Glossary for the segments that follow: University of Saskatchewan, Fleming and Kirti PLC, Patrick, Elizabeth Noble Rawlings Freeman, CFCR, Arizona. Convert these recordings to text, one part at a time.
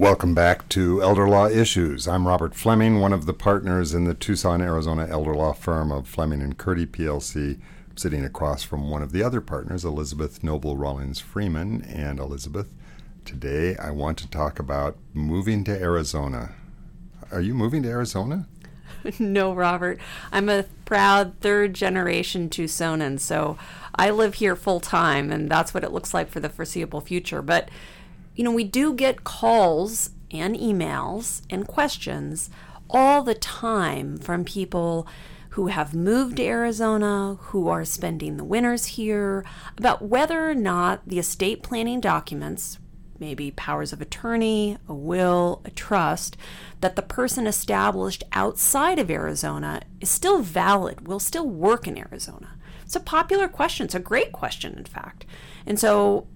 Welcome back to Elder Law Issues. I'm Robert Fleming, one of the partners in the Tucson, Arizona elder law firm of Fleming and Kirti PLC. I'm sitting across from one of the other partners, Elizabeth Noble Rawlings Freeman. And Elizabeth, today I want to talk about moving to Arizona. Are you moving to Arizona? No, Robert. I'm a proud third-generation Tucsonan, so I live here full-time, and that's what it looks like for the foreseeable future. But, you know, we do get calls and emails and questions all the time from people who have moved to Arizona, who are spending the winters here, about whether or not the estate planning documents, maybe powers of attorney, a will, a trust, that the person established outside of Arizona is still valid, will still work in Arizona. It's a popular question. It's a great question, in fact. And so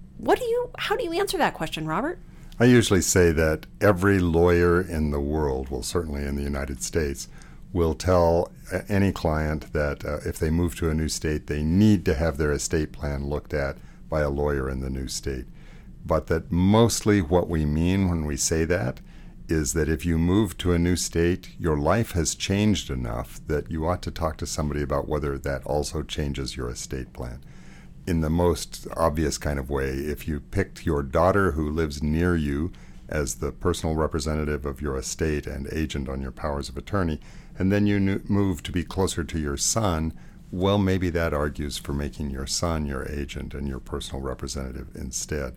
how do you answer that question, Robert? I usually say that every lawyer in the world, well, certainly in the United States, will tell any client that if they move to a new state, they need to have their estate plan looked at by a lawyer in the new state. But that mostly what we mean when we say that is that if you move to a new state, your life has changed enough that you ought to talk to somebody about whether that also changes your estate plan. In the most obvious kind of way, if you picked your daughter who lives near you as the personal representative of your estate and agent on your powers of attorney, and then you move to be closer to your son, well, maybe that argues for making your son your agent and your personal representative instead.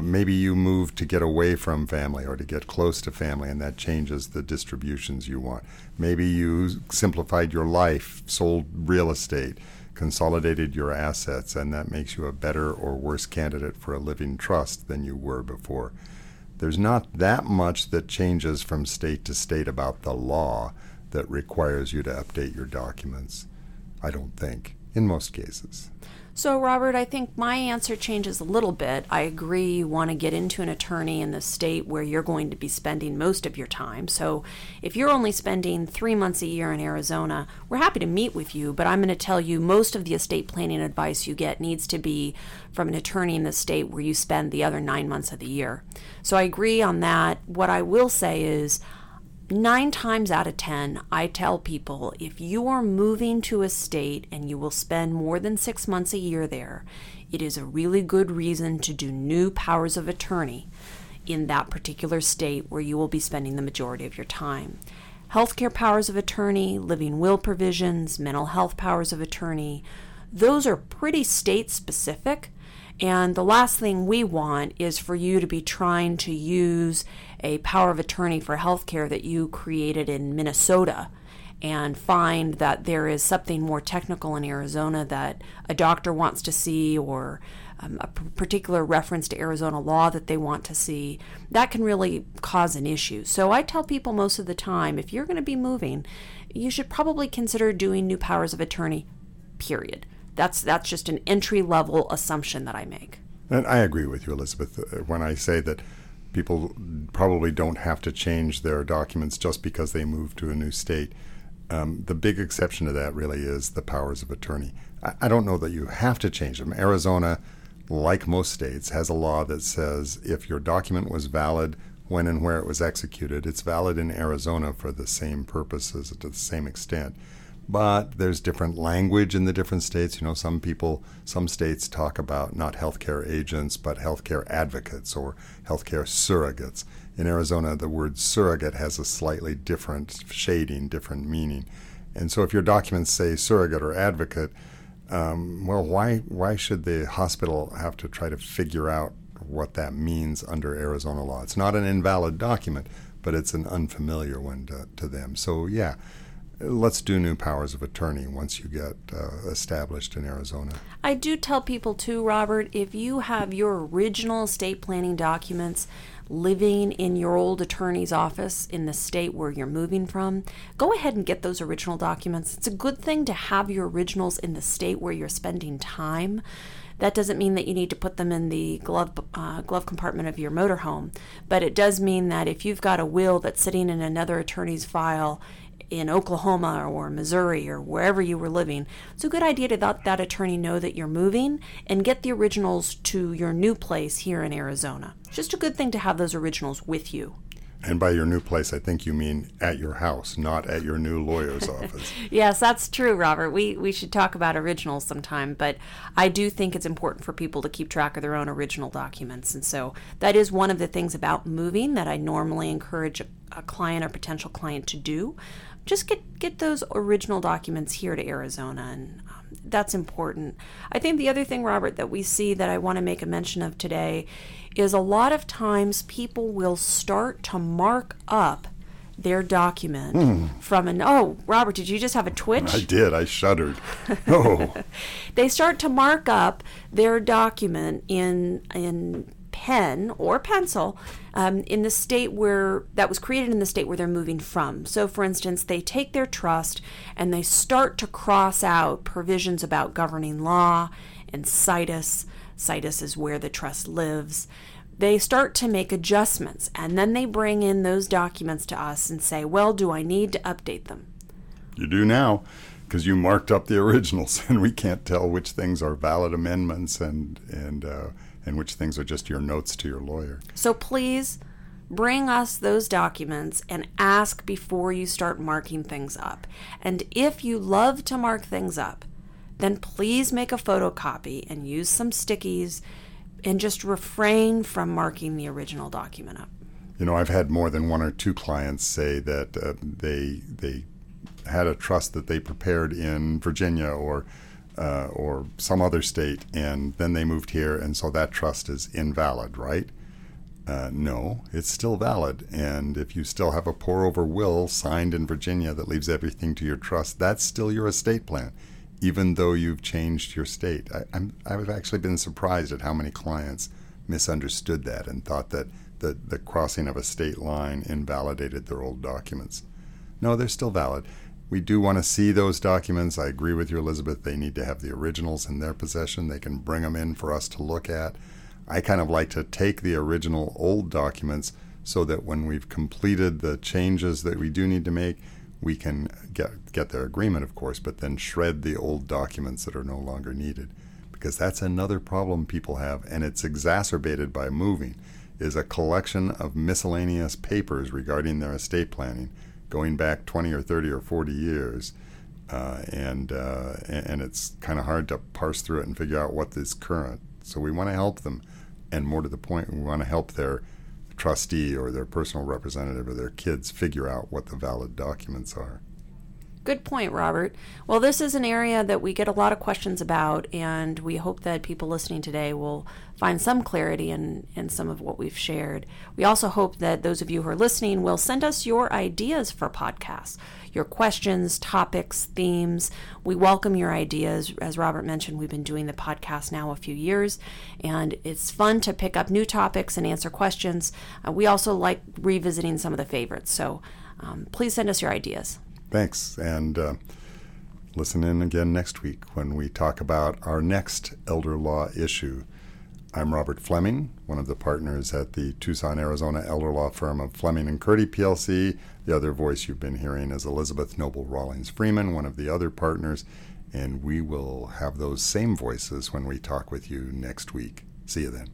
Maybe you move to get away from family or to get close to family, and that changes the distributions you want. Maybe you simplified your life, sold real estate, consolidated your assets, and that makes you a better or worse candidate for a living trust than you were before. There's not that much that changes from state to state about the law that requires you to update your documents, I don't think, in most cases. So, Robert, I think my answer changes a little bit. I agree you want to get into an attorney in the state where you're going to be spending most of your time. So if you're only spending 3 months a year in Arizona, we're happy to meet with you, but I'm going to tell you most of the estate planning advice you get needs to be from an attorney in the state where you spend the other 9 months of the year. So I agree on that. What I will say is 9 times out of 10, I tell people, if you are moving to a state and you will spend more than 6 months a year there, it is a really good reason to do new powers of attorney in that particular state where you will be spending the majority of your time. Healthcare powers of attorney, living will provisions, mental health powers of attorney, those are pretty state-specific. And the last thing we want is for you to be trying to use a power of attorney for healthcare that you created in Minnesota and find that there is something more technical in Arizona that a doctor wants to see, or a particular reference to Arizona law that they want to see. That can really cause an issue. So I tell people most of the time, if you're going to be moving, you should probably consider doing new powers of attorney, period. That's just an entry-level assumption that I make. And I agree with you, Elizabeth, when I say that people probably don't have to change their documents just because they move to a new state. The big exception to that really is the powers of attorney. I don't know that you have to change them. Arizona, like most states, has a law that says if your document was valid when and where it was executed, it's valid in Arizona for the same purposes to the same extent. But there's different language in the different states. You know, some states talk about not healthcare agents, but healthcare advocates or healthcare surrogates. In Arizona, the word surrogate has a slightly different shading, different meaning. And so if your documents say surrogate or advocate, why should the hospital have to try to figure out what that means under Arizona law? It's not an invalid document, but it's an unfamiliar one to them. So, yeah. Let's do new powers of attorney once you get established in Arizona. I do tell people too, Robert, if you have your original estate planning documents living in your old attorney's office in the state where you're moving from, go ahead and get those original documents. It's a good thing to have your originals in the state where you're spending time. That doesn't mean that you need to put them in the glove compartment of your motorhome, but it does mean that if you've got a will that's sitting in another attorney's file, in Oklahoma or Missouri or wherever you were living. It's a good idea to let that attorney know that you're moving and get the originals to your new place here in Arizona. It's just a good thing to have those originals with you. And by your new place, I think you mean at your house, not at your new lawyer's office. Yes, that's true, Robert. We should talk about originals sometime, but I do think it's important for people to keep track of their own original documents. And so that is one of the things about moving that I normally encourage a client or potential client to do. Just get those original documents here to Arizona, and that's important. I think the other thing, Robert, that we see that I want to make a mention of today is a lot of times people will start to mark up their document from an... Oh, Robert, did you just have a twitch? I did. I shuddered. Oh. They start to mark up their document in pen or pencil in the state where that was created, in the state where they're moving from. So, for instance, they take their trust and they start to cross out provisions about governing law and situs. Situs is where the trust lives. They start to make adjustments, and then they bring in those documents to us and say, well, do I need to update them? You do now, because you marked up the originals, and we can't tell which things are valid amendments and which things are just your notes to your lawyer. So please bring us those documents and ask before you start marking things up. And if you love to mark things up, then please make a photocopy and use some stickies and just refrain from marking the original document up. You know, I've had more than one or two clients say that they had a trust that they prepared in Virginia or some other state, and then they moved here, and so that trust is invalid, right? No, it's still valid. And if you still have a pour-over will signed in Virginia that leaves everything to your trust, that's still your estate plan, even though you've changed your state. I've actually been surprised at how many clients misunderstood that and thought that the crossing of a state line invalidated their old documents. No, they're still valid. We do want to see those documents. I agree with you, Elizabeth. They need to have the originals in their possession. They can bring them in for us to look at. I kind of like to take the original old documents so that when we've completed the changes that we do need to make, we can get their agreement, of course, but then shred the old documents that are no longer needed, because that's another problem people have, and it's exacerbated by moving, is a collection of miscellaneous papers regarding their estate planning going back 20 or 30 or 40 years, and it's kind of hard to parse through it and figure out what is current. So we want to help them, and more to the point, we want to help their trustee or their personal representative or their kids figure out what the valid documents are. Good point, Robert. Well, this is an area that we get a lot of questions about, and we hope that people listening today will find some clarity in some of what we've shared. We also hope that those of you who are listening will send us your ideas for podcasts, your questions, topics, themes. We welcome your ideas. As Robert mentioned, we've been doing the podcast now a few years, and it's fun to pick up new topics and answer questions. We also like revisiting some of the favorites, so please send us your ideas. Thanks, and listen in again next week when we talk about our next elder law issue. I'm Robert Fleming, one of the partners at the Tucson, Arizona elder law firm of Fleming and Kirti PLC. The other voice you've been hearing is Elizabeth Noble Rawlings Freeman, one of the other partners, and we will have those same voices when we talk with you next week. See you then.